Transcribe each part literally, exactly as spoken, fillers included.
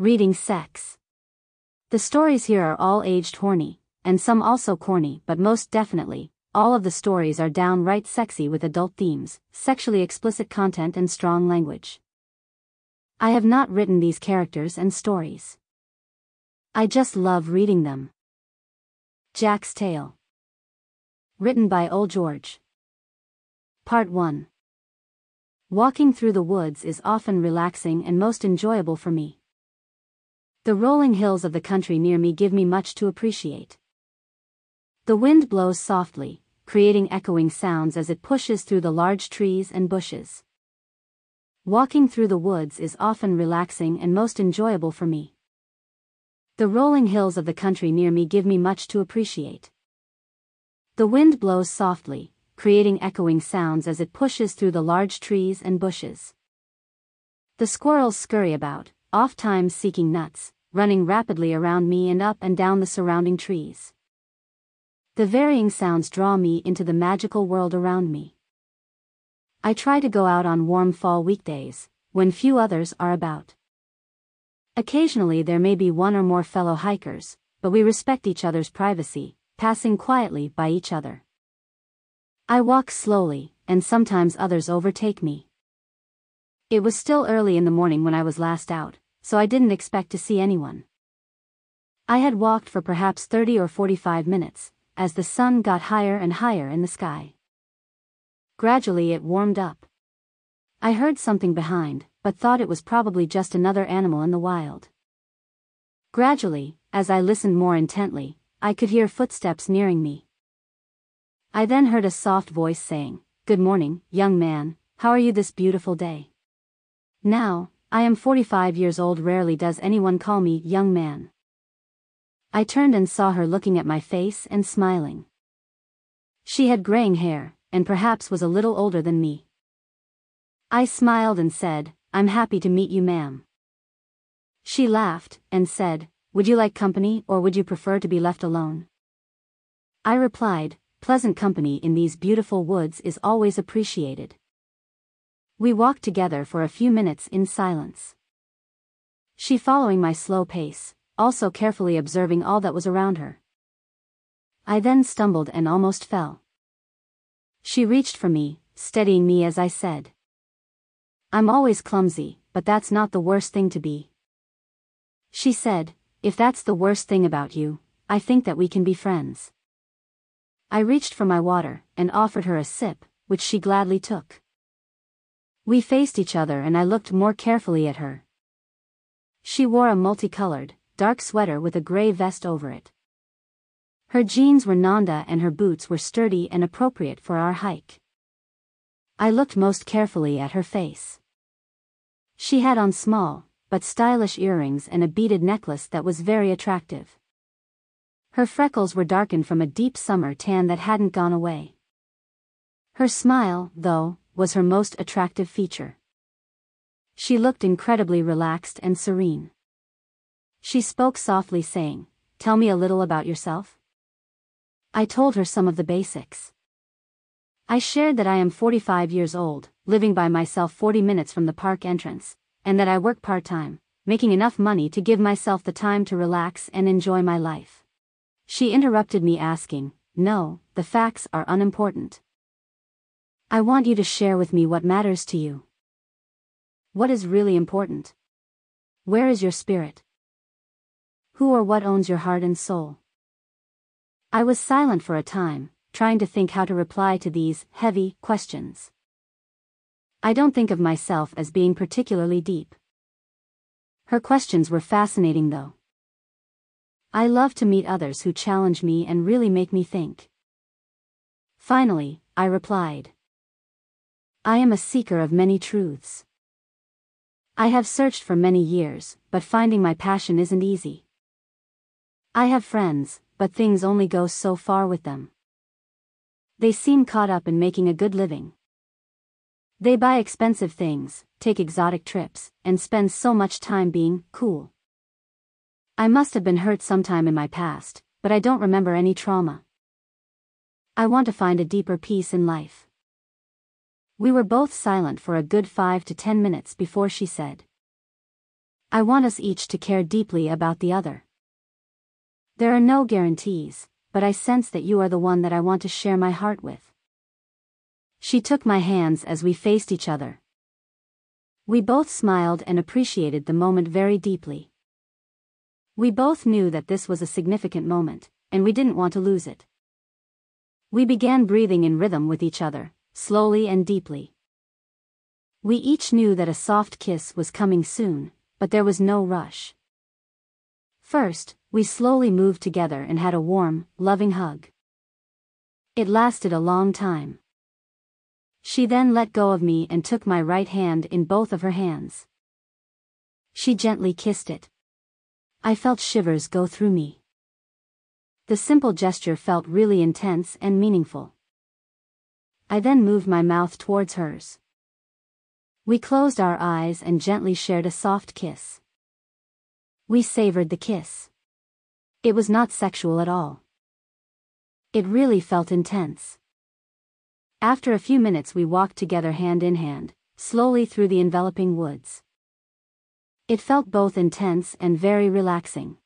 Reading sex. The stories here are all aged horny, and some also corny, but most definitely, all of the stories are downright sexy with adult themes, sexually explicit content and strong language. I have not written these characters and stories. I just love reading them. Jack's Tale. Written by OleGeorge. Part one. Walking through the woods is often relaxing and most enjoyable for me. The rolling hills of the country near me give me much to appreciate. The wind blows softly, creating echoing sounds as it pushes through the large trees and bushes. Walking through the woods is often relaxing and most enjoyable for me. The rolling hills of the country near me give me much to appreciate. The wind blows softly, creating echoing sounds as it pushes through the large trees and bushes. The squirrels scurry about, oftentimes seeking nuts, running rapidly around me and up and down the surrounding trees. The varying sounds draw me into the magical world around me. I try to go out on warm fall weekdays, when few others are about. Occasionally there may be one or more fellow hikers, but we respect each other's privacy, passing quietly by each other. I walk slowly, and sometimes others overtake me. It was still early in the morning when I was last out, so I didn't expect to see anyone. I had walked for perhaps thirty or forty-five minutes, as the sun got higher and higher in the sky. Gradually it warmed up. I heard something behind, but thought it was probably just another animal in the wild. Gradually, as I listened more intently, I could hear footsteps nearing me. I then heard a soft voice saying, "Good morning, young man, how are you this beautiful day?" Now, I am forty-five years old. Rarely does anyone call me young man. I turned and saw her looking at my face and smiling. She had graying hair, and perhaps was a little older than me. I smiled and said, "I'm happy to meet you, ma'am." She laughed, and said, "Would you like company or would you prefer to be left alone?" I replied, "Pleasant company in these beautiful woods is always appreciated." We walked together for a few minutes in silence. She following my slow pace, also carefully observing all that was around her. I then stumbled and almost fell. She reached for me, steadying me as I said, "I'm always clumsy, but that's not the worst thing to be." She said, "If that's the worst thing about you, I think that we can be friends." I reached for my water, and offered her a sip, which she gladly took. We faced each other and I looked more carefully at her. She wore a multicolored, dark sweater with a gray vest over it. Her jeans were Nanda and her boots were sturdy and appropriate for our hike. I looked most carefully at her face. She had on small, but stylish earrings and a beaded necklace that was very attractive. Her freckles were darkened from a deep summer tan that hadn't gone away. Her smile, though, was her most attractive feature. She looked incredibly relaxed and serene. She spoke softly saying, "Tell me a little about yourself." I told her some of the basics. I shared that I am forty-five years old, living by myself forty minutes from the park entrance, and that I work part-time, making enough money to give myself the time to relax and enjoy my life. She interrupted me asking, "No, the facts are unimportant. I want you to share with me what matters to you. What is really important? Where is your spirit? Who or what owns your heart and soul?" I was silent for a time, trying to think how to reply to these heavy questions. I don't think of myself as being particularly deep. Her questions were fascinating though. I love to meet others who challenge me and really make me think. Finally, I replied, "I am a seeker of many truths. I have searched for many years, but finding my passion isn't easy. I have friends, but things only go so far with them. They seem caught up in making a good living. They buy expensive things, take exotic trips, and spend so much time being cool. I must have been hurt sometime in my past, but I don't remember any trauma. I want to find a deeper peace in life." We were both silent for a good five to ten minutes before she said, I want us each to care deeply about the other. There are no guarantees, but I sense that you are the one that I want to share my heart with." She took my hands as we faced each other. We both smiled and appreciated the moment very deeply. We both knew that this was a significant moment, and we didn't want to lose it. We began breathing in rhythm with each other, slowly and deeply. We each knew that a soft kiss was coming soon, but there was no rush. First, we slowly moved together and had a warm, loving hug. It lasted a long time. She then let go of me and took my right hand in both of her hands. She gently kissed it. I felt shivers go through me. The simple gesture felt really intense and meaningful. I then moved my mouth towards hers. We closed our eyes and gently shared a soft kiss. We savored the kiss. It was not sexual at all. It really felt intense. After a few minutes we walked together hand in hand, slowly through the enveloping woods. It felt both intense and very relaxing.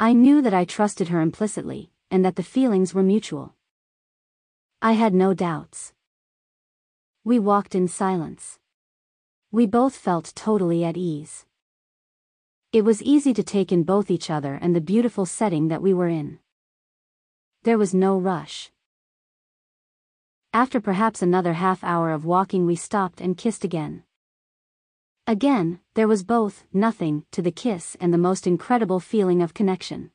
I knew that I trusted her implicitly, and that the feelings were mutual. I had no doubts. We walked in silence. We both felt totally at ease. It was easy to take in both each other and the beautiful setting that we were in. There was no rush. After perhaps another half hour of walking, we stopped and kissed again. Again, there was both nothing to the kiss and the most incredible feeling of connection.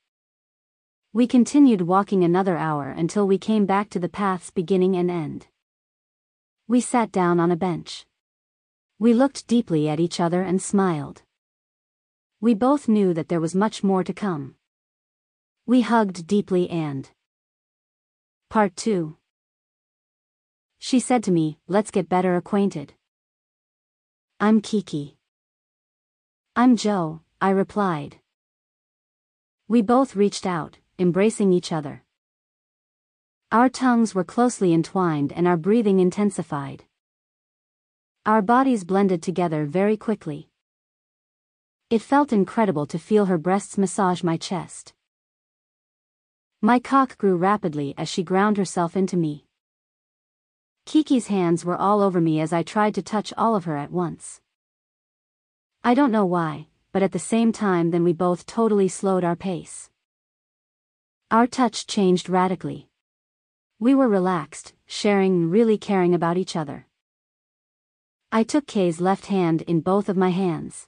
We continued walking another hour until we came back to the path's beginning and end. We sat down on a bench. We looked deeply at each other and smiled. We both knew that there was much more to come. We hugged deeply and... Part two. She said to me, "Let's get better acquainted." "I'm KiKi." "I'm Joe," I replied. We both reached out, embracing each other. Our tongues were closely entwined and our breathing intensified. Our bodies blended together very quickly. It felt incredible to feel her breasts massage my chest. My cock grew rapidly as she ground herself into me. KiKi's hands were all over me as I tried to touch all of her at once. I don't know why, but at the same time then we both totally slowed our pace. Our touch changed radically. We were relaxed, sharing and really caring about each other. I took K's left hand in both of my hands.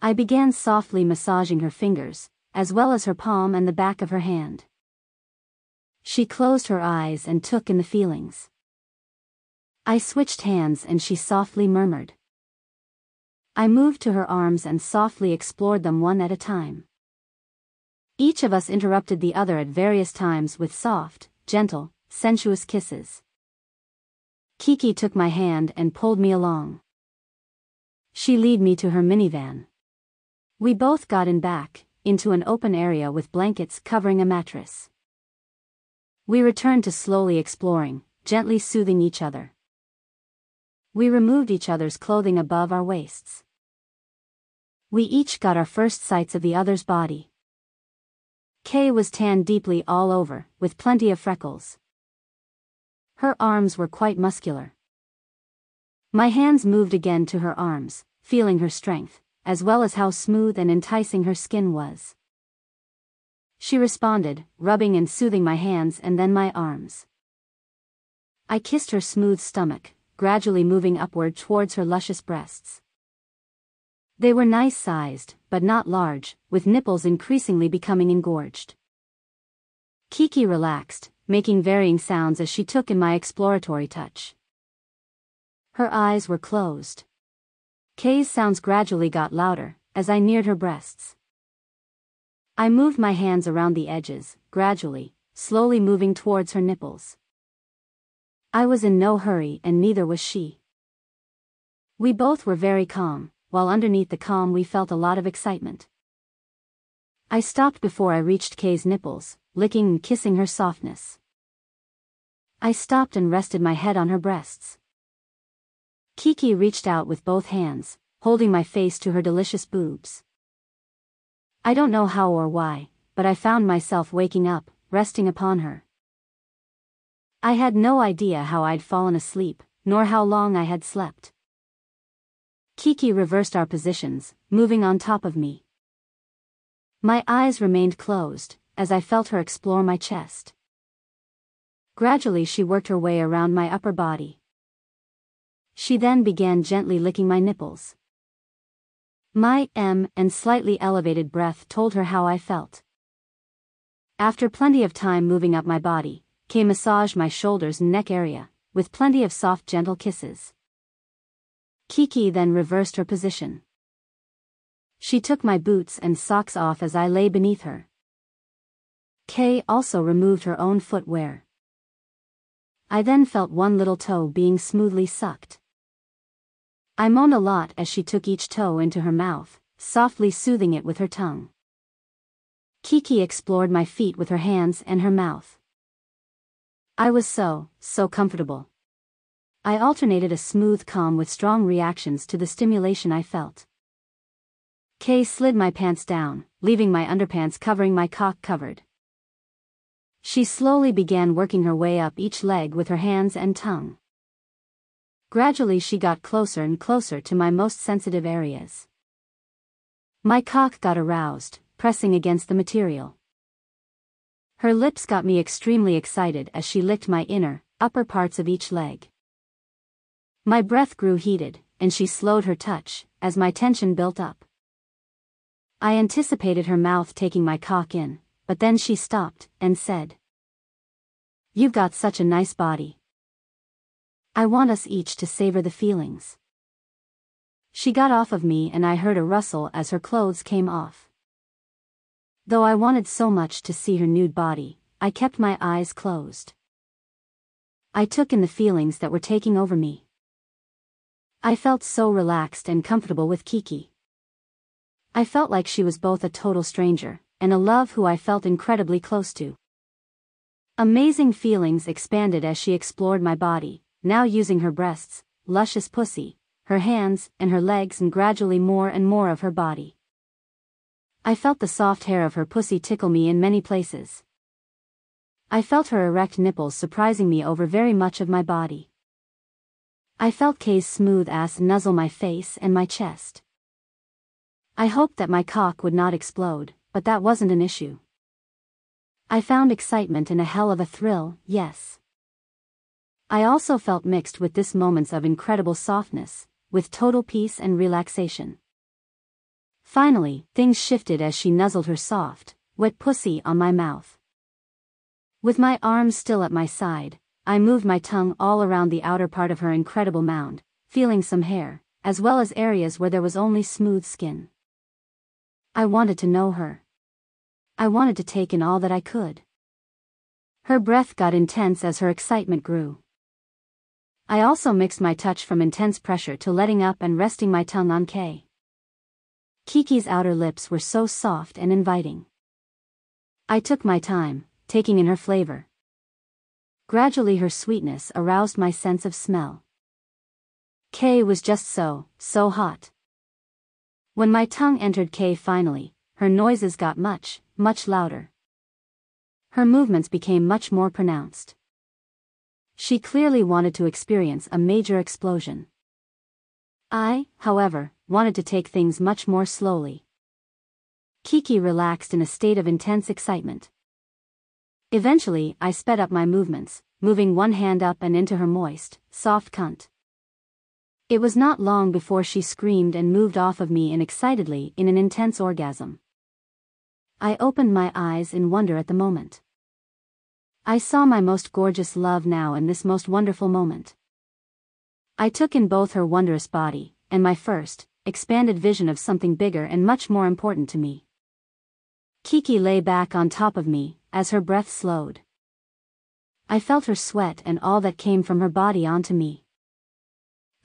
I began softly massaging her fingers, as well as her palm and the back of her hand. She closed her eyes and took in the feelings. I switched hands and she softly murmured. I moved to her arms and softly explored them one at a time. Each of us interrupted the other at various times with soft, gentle, sensuous kisses. KiKi took my hand and pulled me along. She led me to her minivan. We both got in back, into an open area with blankets covering a mattress. We returned to slowly exploring, gently soothing each other. We removed each other's clothing above our waists. We each got our first sights of the other's body. Kay was tanned deeply all over, with plenty of freckles. Her arms were quite muscular. My hands moved again to her arms, feeling her strength, as well as how smooth and enticing her skin was. She responded, rubbing and soothing my hands and then my arms. I kissed her smooth stomach, gradually moving upward towards her luscious breasts. They were nice-sized, but not large, with nipples increasingly becoming engorged. KiKi relaxed, making varying sounds as she took in my exploratory touch. Her eyes were closed. Kay's sounds gradually got louder, as I neared her breasts. I moved my hands around the edges, gradually, slowly moving towards her nipples. I was in no hurry and neither was she. We both were very calm. While underneath the calm we felt a lot of excitement. I stopped before I reached Kay's nipples, licking and kissing her softness. I stopped and rested my head on her breasts. KiKi reached out with both hands, holding my face to her delicious boobs. I don't know how or why, but I found myself waking up, resting upon her. I had no idea how I'd fallen asleep, nor how long I had slept. Kiki reversed our positions, moving on top of me. My eyes remained closed, as I felt her explore my chest. Gradually she worked her way around my upper body. She then began gently licking my nipples. My M and slightly elevated breath told her how I felt. After plenty of time moving up my body, K massaged my shoulders and neck area, with plenty of soft gentle kisses. Kiki then reversed her position. She took my boots and socks off as I lay beneath her. K also removed her own footwear. I then felt one little toe being smoothly sucked. I moaned a lot as she took each toe into her mouth, softly soothing it with her tongue. Kiki explored my feet with her hands and her mouth. I was so, so comfortable. I alternated a smooth calm with strong reactions to the stimulation I felt. Kay slid my pants down, leaving my underpants covering my cock covered. She slowly began working her way up each leg with her hands and tongue. Gradually she got closer and closer to my most sensitive areas. My cock got aroused, pressing against the material. Her lips got me extremely excited as she licked my inner, upper parts of each leg. My breath grew heated, and she slowed her touch, as my tension built up. I anticipated her mouth taking my cock in, but then she stopped, and said, "You've got such a nice body. I want us each to savor the feelings." She got off of me and I heard a rustle as her clothes came off. Though I wanted so much to see her nude body, I kept my eyes closed. I took in the feelings that were taking over me. I felt so relaxed and comfortable with Kiki. I felt like she was both a total stranger, and a love who I felt incredibly close to. Amazing feelings expanded as she explored my body, now using her breasts, luscious pussy, her hands, and her legs and gradually more and more of her body. I felt the soft hair of her pussy tickle me in many places. I felt her erect nipples surprising me over very much of my body. I felt Kay's smooth ass nuzzle my face and my chest. I hoped that my cock would not explode, but that wasn't an issue. I found excitement and a hell of a thrill, yes. I also felt mixed with this moments of incredible softness, with total peace and relaxation. Finally, things shifted as she nuzzled her soft, wet pussy on my mouth. With my arms still at my side, I moved my tongue all around the outer part of her incredible mound, feeling some hair, as well as areas where there was only smooth skin. I wanted to know her. I wanted to take in all that I could. Her breath got intense as her excitement grew. I also mixed my touch from intense pressure to letting up and resting my tongue on K. Kiki's outer lips were so soft and inviting. I took my time, taking in her flavor. Gradually her sweetness aroused my sense of smell. K was just so, so hot. When my tongue entered K finally, her noises got much, much louder. Her movements became much more pronounced. She clearly wanted to experience a major explosion. I, however, wanted to take things much more slowly. Kiki relaxed in a state of intense excitement. Eventually, I sped up my movements, moving one hand up and into her moist, soft cunt. It was not long before she screamed and moved off of me and excitedly in an intense orgasm. I opened my eyes in wonder at the moment. I saw my most gorgeous love now in this most wonderful moment. I took in both her wondrous body, and my first, expanded vision of something bigger and much more important to me. Kiki lay back on top of me, as her breath slowed. I felt her sweat and all that came from her body onto me.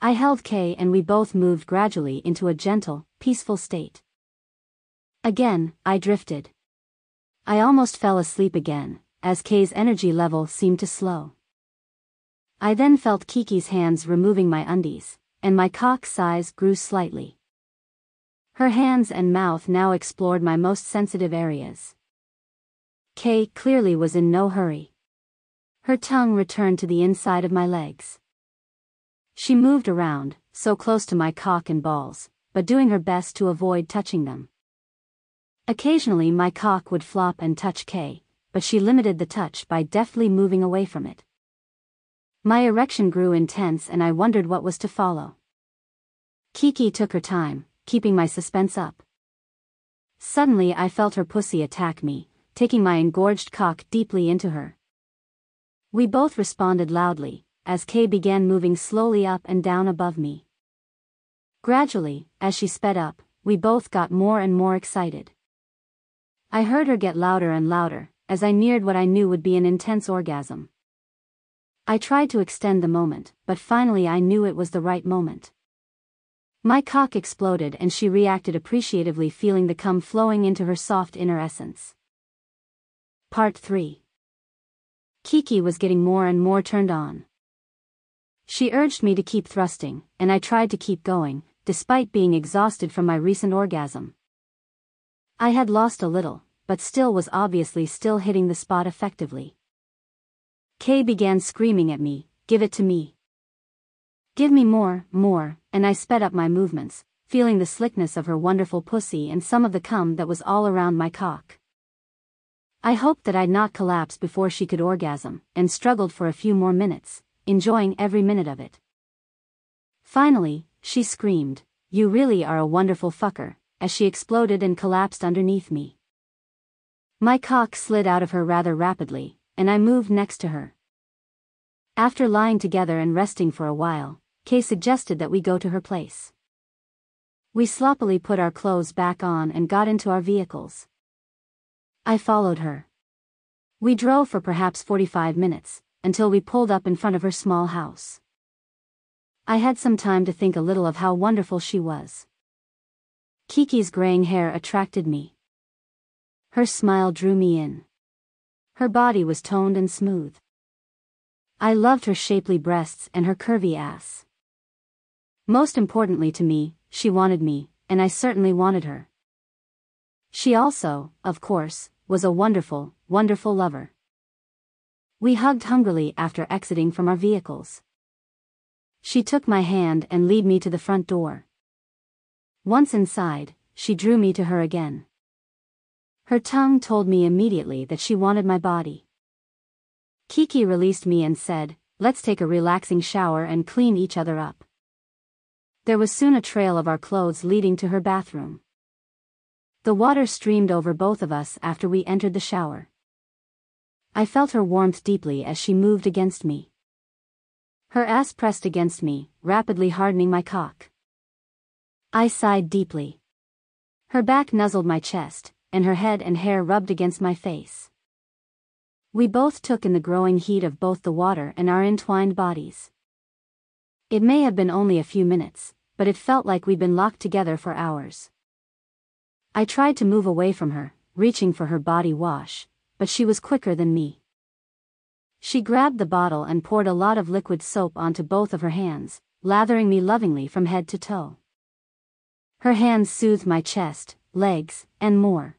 I held Kay and we both moved gradually into a gentle, peaceful state. Again, I drifted. I almost fell asleep again, as Kay's energy level seemed to slow. I then felt Kiki's hands removing my undies, and my cock size grew slightly. Her hands and mouth now explored my most sensitive areas. Kay clearly was in no hurry. Her tongue returned to the inside of my legs. She moved around, so close to my cock and balls, but doing her best to avoid touching them. Occasionally my cock would flop and touch Kay, but she limited the touch by deftly moving away from it. My erection grew intense and I wondered what was to follow. Kiki took her time, keeping my suspense up. Suddenly I felt her pussy attack me, taking my engorged cock deeply into her. We both responded loudly, as Kay began moving slowly up and down above me. Gradually, as she sped up, we both got more and more excited. I heard her get louder and louder, as I neared what I knew would be an intense orgasm. I tried to extend the moment, but finally I knew it was the right moment. My cock exploded and she reacted appreciatively, feeling the cum flowing into her soft inner essence. Part three. Kiki was getting more and more turned on. She urged me to keep thrusting, and I tried to keep going, despite being exhausted from my recent orgasm. I had lost a little, but still was obviously still hitting the spot effectively. Kay began screaming at me, "Give it to me. Give me more, more," and I sped up my movements, feeling the slickness of her wonderful pussy and some of the cum that was all around my cock. I hoped that I'd not collapse before she could orgasm, and struggled for a few more minutes, enjoying every minute of it. Finally, she screamed, "You really are a wonderful fucker," as she exploded and collapsed underneath me. My cock slid out of her rather rapidly, and I moved next to her. After lying together and resting for a while, Kay suggested that we go to her place. We sloppily put our clothes back on and got into our vehicles. I followed her. We drove for perhaps forty-five minutes, until we pulled up in front of her small house. I had some time to think a little of how wonderful she was. Kiki's graying hair attracted me. Her smile drew me in. Her body was toned and smooth. I loved her shapely breasts and her curvy ass. Most importantly to me, she wanted me, and I certainly wanted her. She also, of course, was a wonderful, wonderful lover. We hugged hungrily after exiting from our vehicles. She took my hand and led me to the front door. Once inside, she drew me to her again. Her tongue told me immediately that she wanted my body. Kiki released me and said, "Let's take a relaxing shower and clean each other up." There was soon a trail of our clothes leading to her bathroom. The water streamed over both of us after we entered the shower. I felt her warmth deeply as she moved against me. Her ass pressed against me, rapidly hardening my cock. I sighed deeply. Her back nuzzled my chest, and her head and hair rubbed against my face. We both took in the growing heat of both the water and our entwined bodies. It may have been only a few minutes, but it felt like we'd been locked together for hours. I tried to move away from her, reaching for her body wash, but she was quicker than me. She grabbed the bottle and poured a lot of liquid soap onto both of her hands, lathering me lovingly from head to toe. Her hands soothed my chest, legs, and more.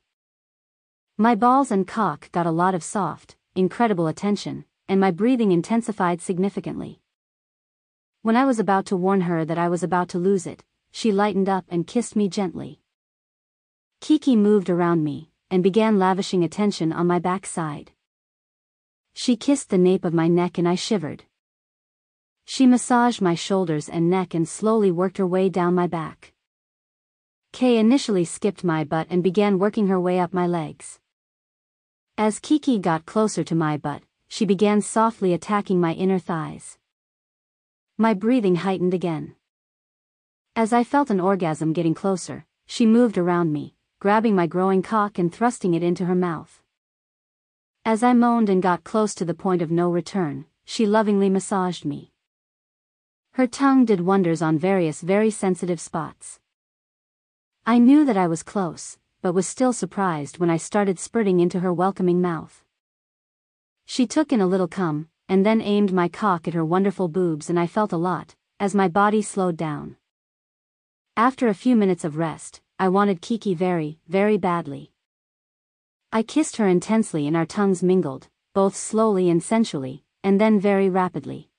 My balls and cock got a lot of soft, incredible attention, and my breathing intensified significantly. When I was about to warn her that I was about to lose it, she lightened up and kissed me gently. Kiki moved around me, and began lavishing attention on my backside. She kissed the nape of my neck and I shivered. She massaged my shoulders and neck and slowly worked her way down my back. Kay initially skipped my butt and began working her way up my legs. As Kiki got closer to my butt, she began softly attacking my inner thighs. My breathing heightened again. As I felt an orgasm getting closer, she moved around me, grabbing my growing cock and thrusting it into her mouth. As I moaned and got close to the point of no return, she lovingly massaged me. Her tongue did wonders on various very sensitive spots. I knew that I was close, but was still surprised when I started spurting into her welcoming mouth. She took in a little cum, and then aimed my cock at her wonderful boobs, and I felt a lot, as my body slowed down. After a few minutes of rest, I wanted KiKi very, very badly. I kissed her intensely and our tongues mingled, both slowly and sensually, and then very rapidly.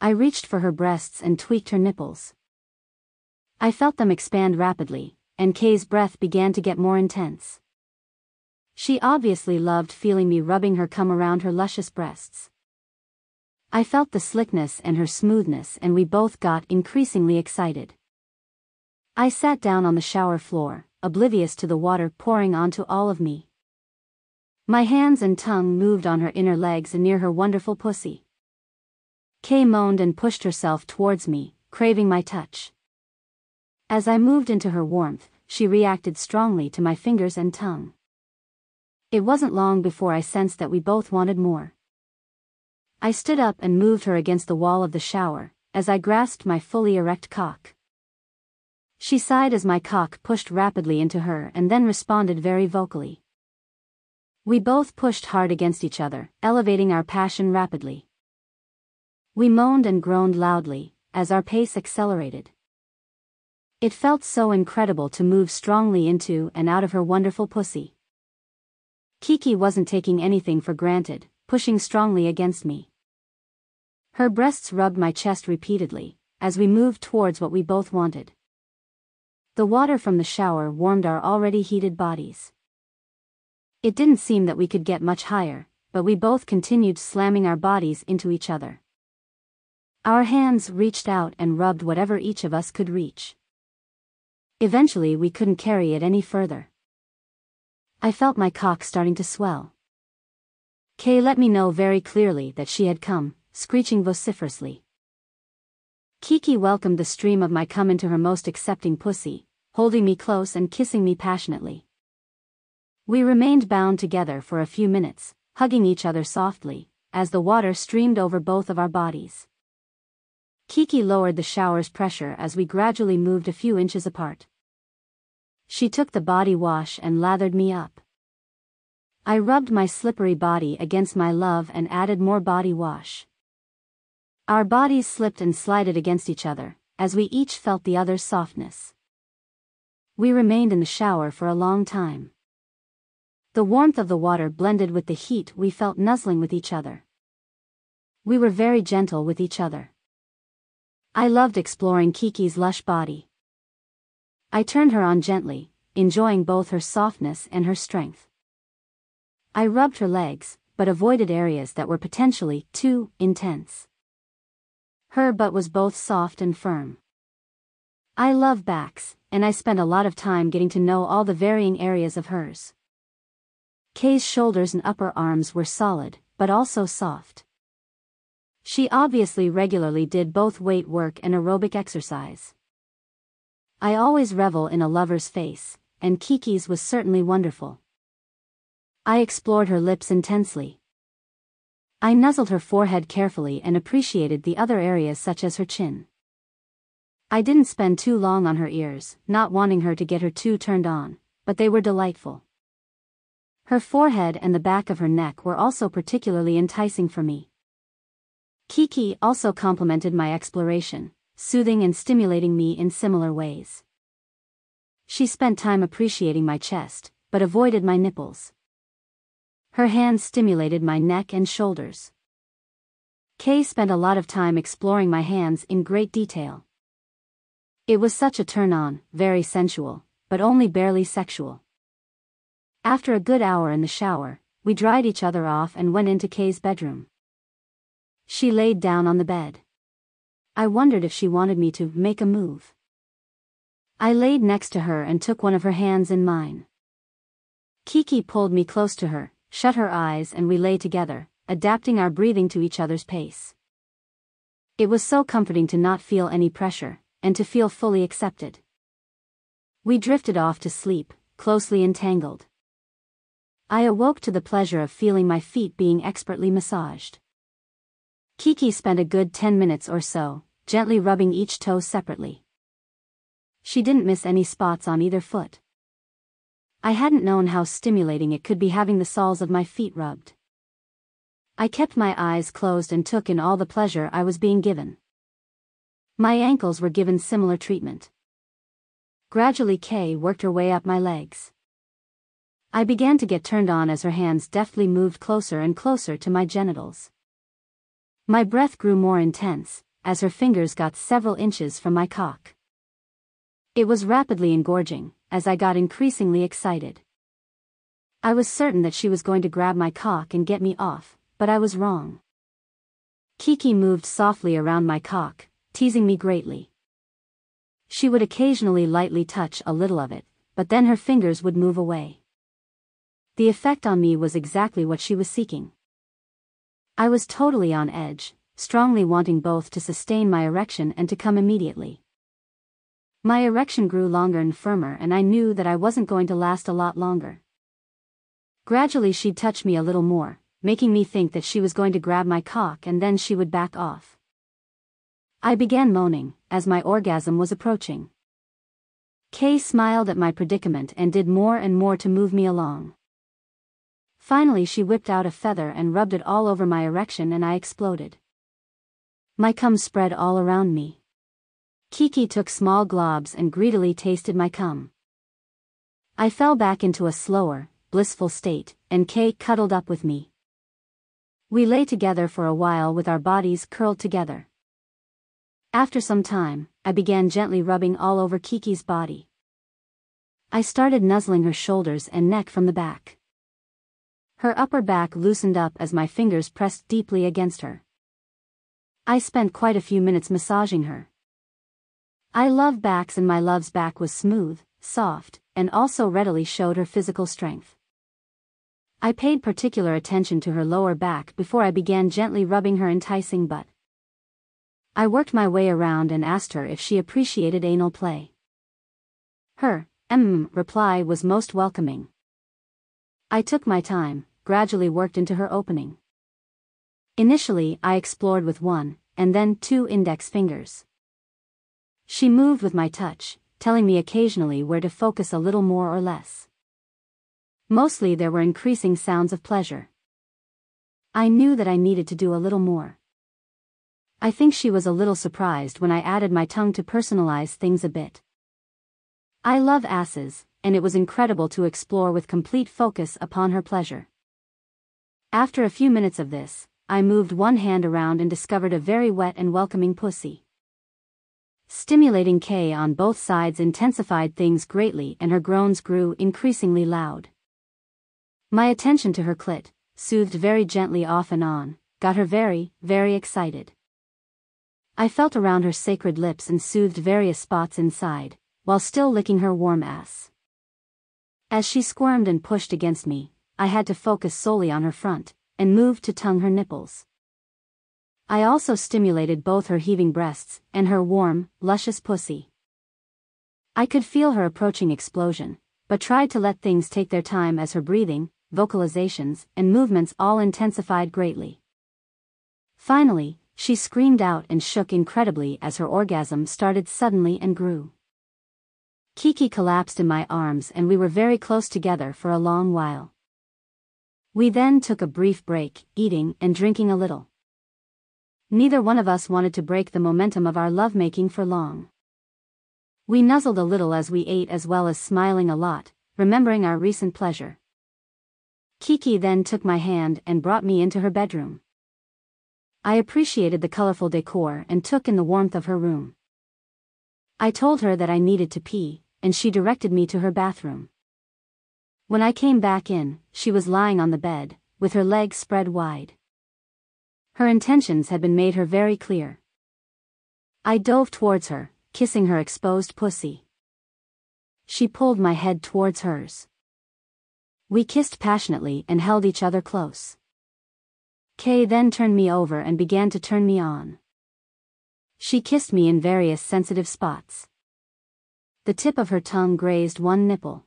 I reached for her breasts and tweaked her nipples. I felt them expand rapidly, and Kay's breath began to get more intense. She obviously loved feeling me rubbing her cum around her luscious breasts. I felt the slickness and her smoothness, and we both got increasingly excited. I sat down on the shower floor, oblivious to the water pouring onto all of me. My hands and tongue moved on her inner legs and near her wonderful pussy. Kay moaned and pushed herself towards me, craving my touch. As I moved into her warmth, she reacted strongly to my fingers and tongue. It wasn't long before I sensed that we both wanted more. I stood up and moved her against the wall of the shower, as I grasped my fully erect cock. She sighed as my cock pushed rapidly into her and then responded very vocally. We both pushed hard against each other, elevating our passion rapidly. We moaned and groaned loudly, as our pace accelerated. It felt so incredible to move strongly into and out of her wonderful pussy. KiKi wasn't taking anything for granted, pushing strongly against me. Her breasts rubbed my chest repeatedly, as we moved towards what we both wanted. The water from the shower warmed our already heated bodies. It didn't seem that we could get much higher, but we both continued slamming our bodies into each other. Our hands reached out and rubbed whatever each of us could reach. Eventually we couldn't carry it any further. I felt my cock starting to swell. Kay let me know very clearly that she had come, screeching vociferously. KiKi welcomed the stream of my cum into her most accepting pussy, holding me close and kissing me passionately. We remained bound together for a few minutes, hugging each other softly, as the water streamed over both of our bodies. KiKi lowered the shower's pressure as we gradually moved a few inches apart. She took the body wash and lathered me up. I rubbed my slippery body against my love and added more body wash. Our bodies slipped and slided against each other, as we each felt the other's softness. We remained in the shower for a long time. The warmth of the water blended with the heat we felt nuzzling with each other. We were very gentle with each other. I loved exploring KiKi's lush body. I turned her on gently, enjoying both her softness and her strength. I rubbed her legs, but avoided areas that were potentially too intense. Her butt was both soft and firm. I love backs, and I spent a lot of time getting to know all the varying areas of hers. Kay's shoulders and upper arms were solid, but also soft. She obviously regularly did both weight work and aerobic exercise. I always revel in a lover's face, and KiKi's was certainly wonderful. I explored her lips intensely. I nuzzled her forehead carefully and appreciated the other areas such as her chin. I didn't spend too long on her ears, not wanting her to get her too turned on, but they were delightful. Her forehead and the back of her neck were also particularly enticing for me. KiKi also complimented my exploration, soothing and stimulating me in similar ways. She spent time appreciating my chest, but avoided my nipples. Her hands stimulated my neck and shoulders. Kay spent a lot of time exploring my hands in great detail. It was such a turn-on, very sensual, but only barely sexual. After a good hour in the shower, we dried each other off and went into Kay's bedroom. She laid down on the bed. I wondered if she wanted me to make a move. I laid next to her and took one of her hands in mine. KiKi pulled me close to her, shut her eyes, and we lay together, adapting our breathing to each other's pace. It was so comforting to not feel any pressure, and to feel fully accepted. We drifted off to sleep, closely entangled. I awoke to the pleasure of feeling my feet being expertly massaged. KiKi spent a good ten minutes or so, gently rubbing each toe separately. She didn't miss any spots on either foot. I hadn't known how stimulating it could be having the soles of my feet rubbed. I kept my eyes closed and took in all the pleasure I was being given. My ankles were given similar treatment. Gradually Kay worked her way up my legs. I began to get turned on as her hands deftly moved closer and closer to my genitals. My breath grew more intense, as her fingers got several inches from my cock. It was rapidly engorging, as I got increasingly excited. I was certain that she was going to grab my cock and get me off, but I was wrong. Kiki moved softly around my cock, teasing me greatly. She would occasionally lightly touch a little of it, but then her fingers would move away. The effect on me was exactly what she was seeking. I was totally on edge, strongly wanting both to sustain my erection and to come immediately. My erection grew longer and firmer, and I knew that I wasn't going to last a lot longer. Gradually she'd touch me a little more, making me think that she was going to grab my cock, and then she would back off. I began moaning, as my orgasm was approaching. Kay smiled at my predicament and did more and more to move me along. Finally she whipped out a feather and rubbed it all over my erection, and I exploded. My cum spread all around me. Kiki took small globs and greedily tasted my cum. I fell back into a slower, blissful state, and Kay cuddled up with me. We lay together for a while with our bodies curled together. After some time, I began gently rubbing all over Kiki's body. I started nuzzling her shoulders and neck from the back. Her upper back loosened up as my fingers pressed deeply against her. I spent quite a few minutes massaging her. I love backs, and my love's back was smooth, soft, and also readily showed her physical strength. I paid particular attention to her lower back before I began gently rubbing her enticing butt. I worked my way around and asked her if she appreciated anal play. Her mm, reply was most welcoming. I took my time, gradually worked into her opening. Initially I explored with one, and then two index fingers. She moved with my touch, telling me occasionally where to focus a little more or less. Mostly there were increasing sounds of pleasure. I knew that I needed to do a little more. I think she was a little surprised when I added my tongue to personalize things a bit. I love asses, and it was incredible to explore with complete focus upon her pleasure. After a few minutes of this, I moved one hand around and discovered a very wet and welcoming pussy. Stimulating Kay on both sides intensified things greatly, and her groans grew increasingly loud. My attention to her clit, soothed very gently off and on, got her very, very excited. I felt around her sacred lips and soothed various spots inside, while still licking her warm ass. As she squirmed and pushed against me, I had to focus solely on her front, and moved to tongue her nipples. I also stimulated both her heaving breasts and her warm, luscious pussy. I could feel her approaching explosion, but tried to let things take their time as her breathing, vocalizations, and movements all intensified greatly. Finally, she screamed out and shook incredibly as her orgasm started suddenly and grew. Kiki collapsed in my arms, and we were very close together for a long while. We then took a brief break, eating and drinking a little. Neither one of us wanted to break the momentum of our lovemaking for long. We nuzzled a little as we ate, as well as smiling a lot, remembering our recent pleasure. Kiki then took my hand and brought me into her bedroom. I appreciated the colorful decor and took in the warmth of her room. I told her that I needed to pee, and she directed me to her bathroom. When I came back in, she was lying on the bed, with her legs spread wide. Her intentions had been made her very clear. I dove towards her, kissing her exposed pussy. She pulled my head towards hers. We kissed passionately and held each other close. Kay then turned me over and began to turn me on. She kissed me in various sensitive spots. The tip of her tongue grazed one nipple.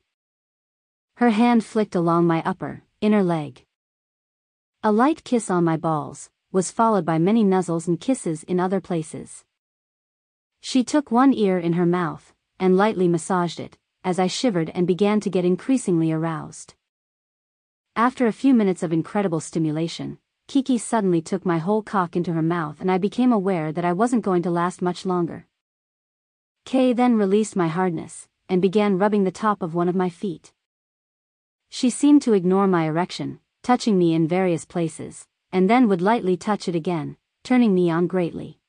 Her hand flicked along my upper, inner leg. A light kiss on my balls was followed by many nuzzles and kisses in other places. She took one ear in her mouth, and lightly massaged it, as I shivered and began to get increasingly aroused. After a few minutes of incredible stimulation, Kiki suddenly took my whole cock into her mouth, and I became aware that I wasn't going to last much longer. Kay then released my hardness, and began rubbing the top of one of my feet. She seemed to ignore my erection, touching me in various places, and then would lightly touch it again, turning me on greatly.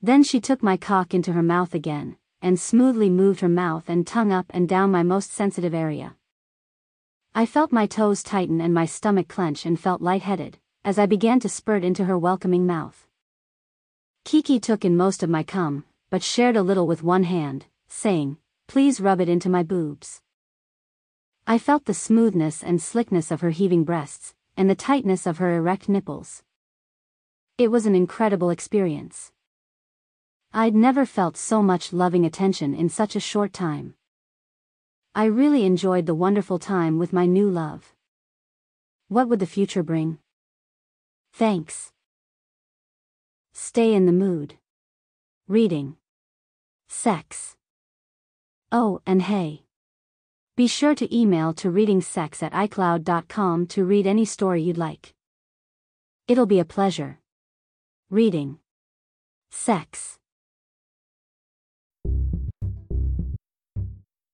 Then she took my cock into her mouth again, and smoothly moved her mouth and tongue up and down my most sensitive area. I felt my toes tighten and my stomach clench and felt lightheaded, as I began to spurt into her welcoming mouth. KiKi took in most of my cum, but shared a little with one hand, saying, "Please rub it into my boobs." I felt the smoothness and slickness of her heaving breasts, and the tightness of her erect nipples. It was an incredible experience. I'd never felt so much loving attention in such a short time. I really enjoyed the wonderful time with my new love. What would the future bring? Thanks. Stay in the mood. Reading. Sex. Oh, and hey. Be sure to email to reading sex at i cloud dot com to read any story you'd like. It'll be a pleasure. Reading. Sex.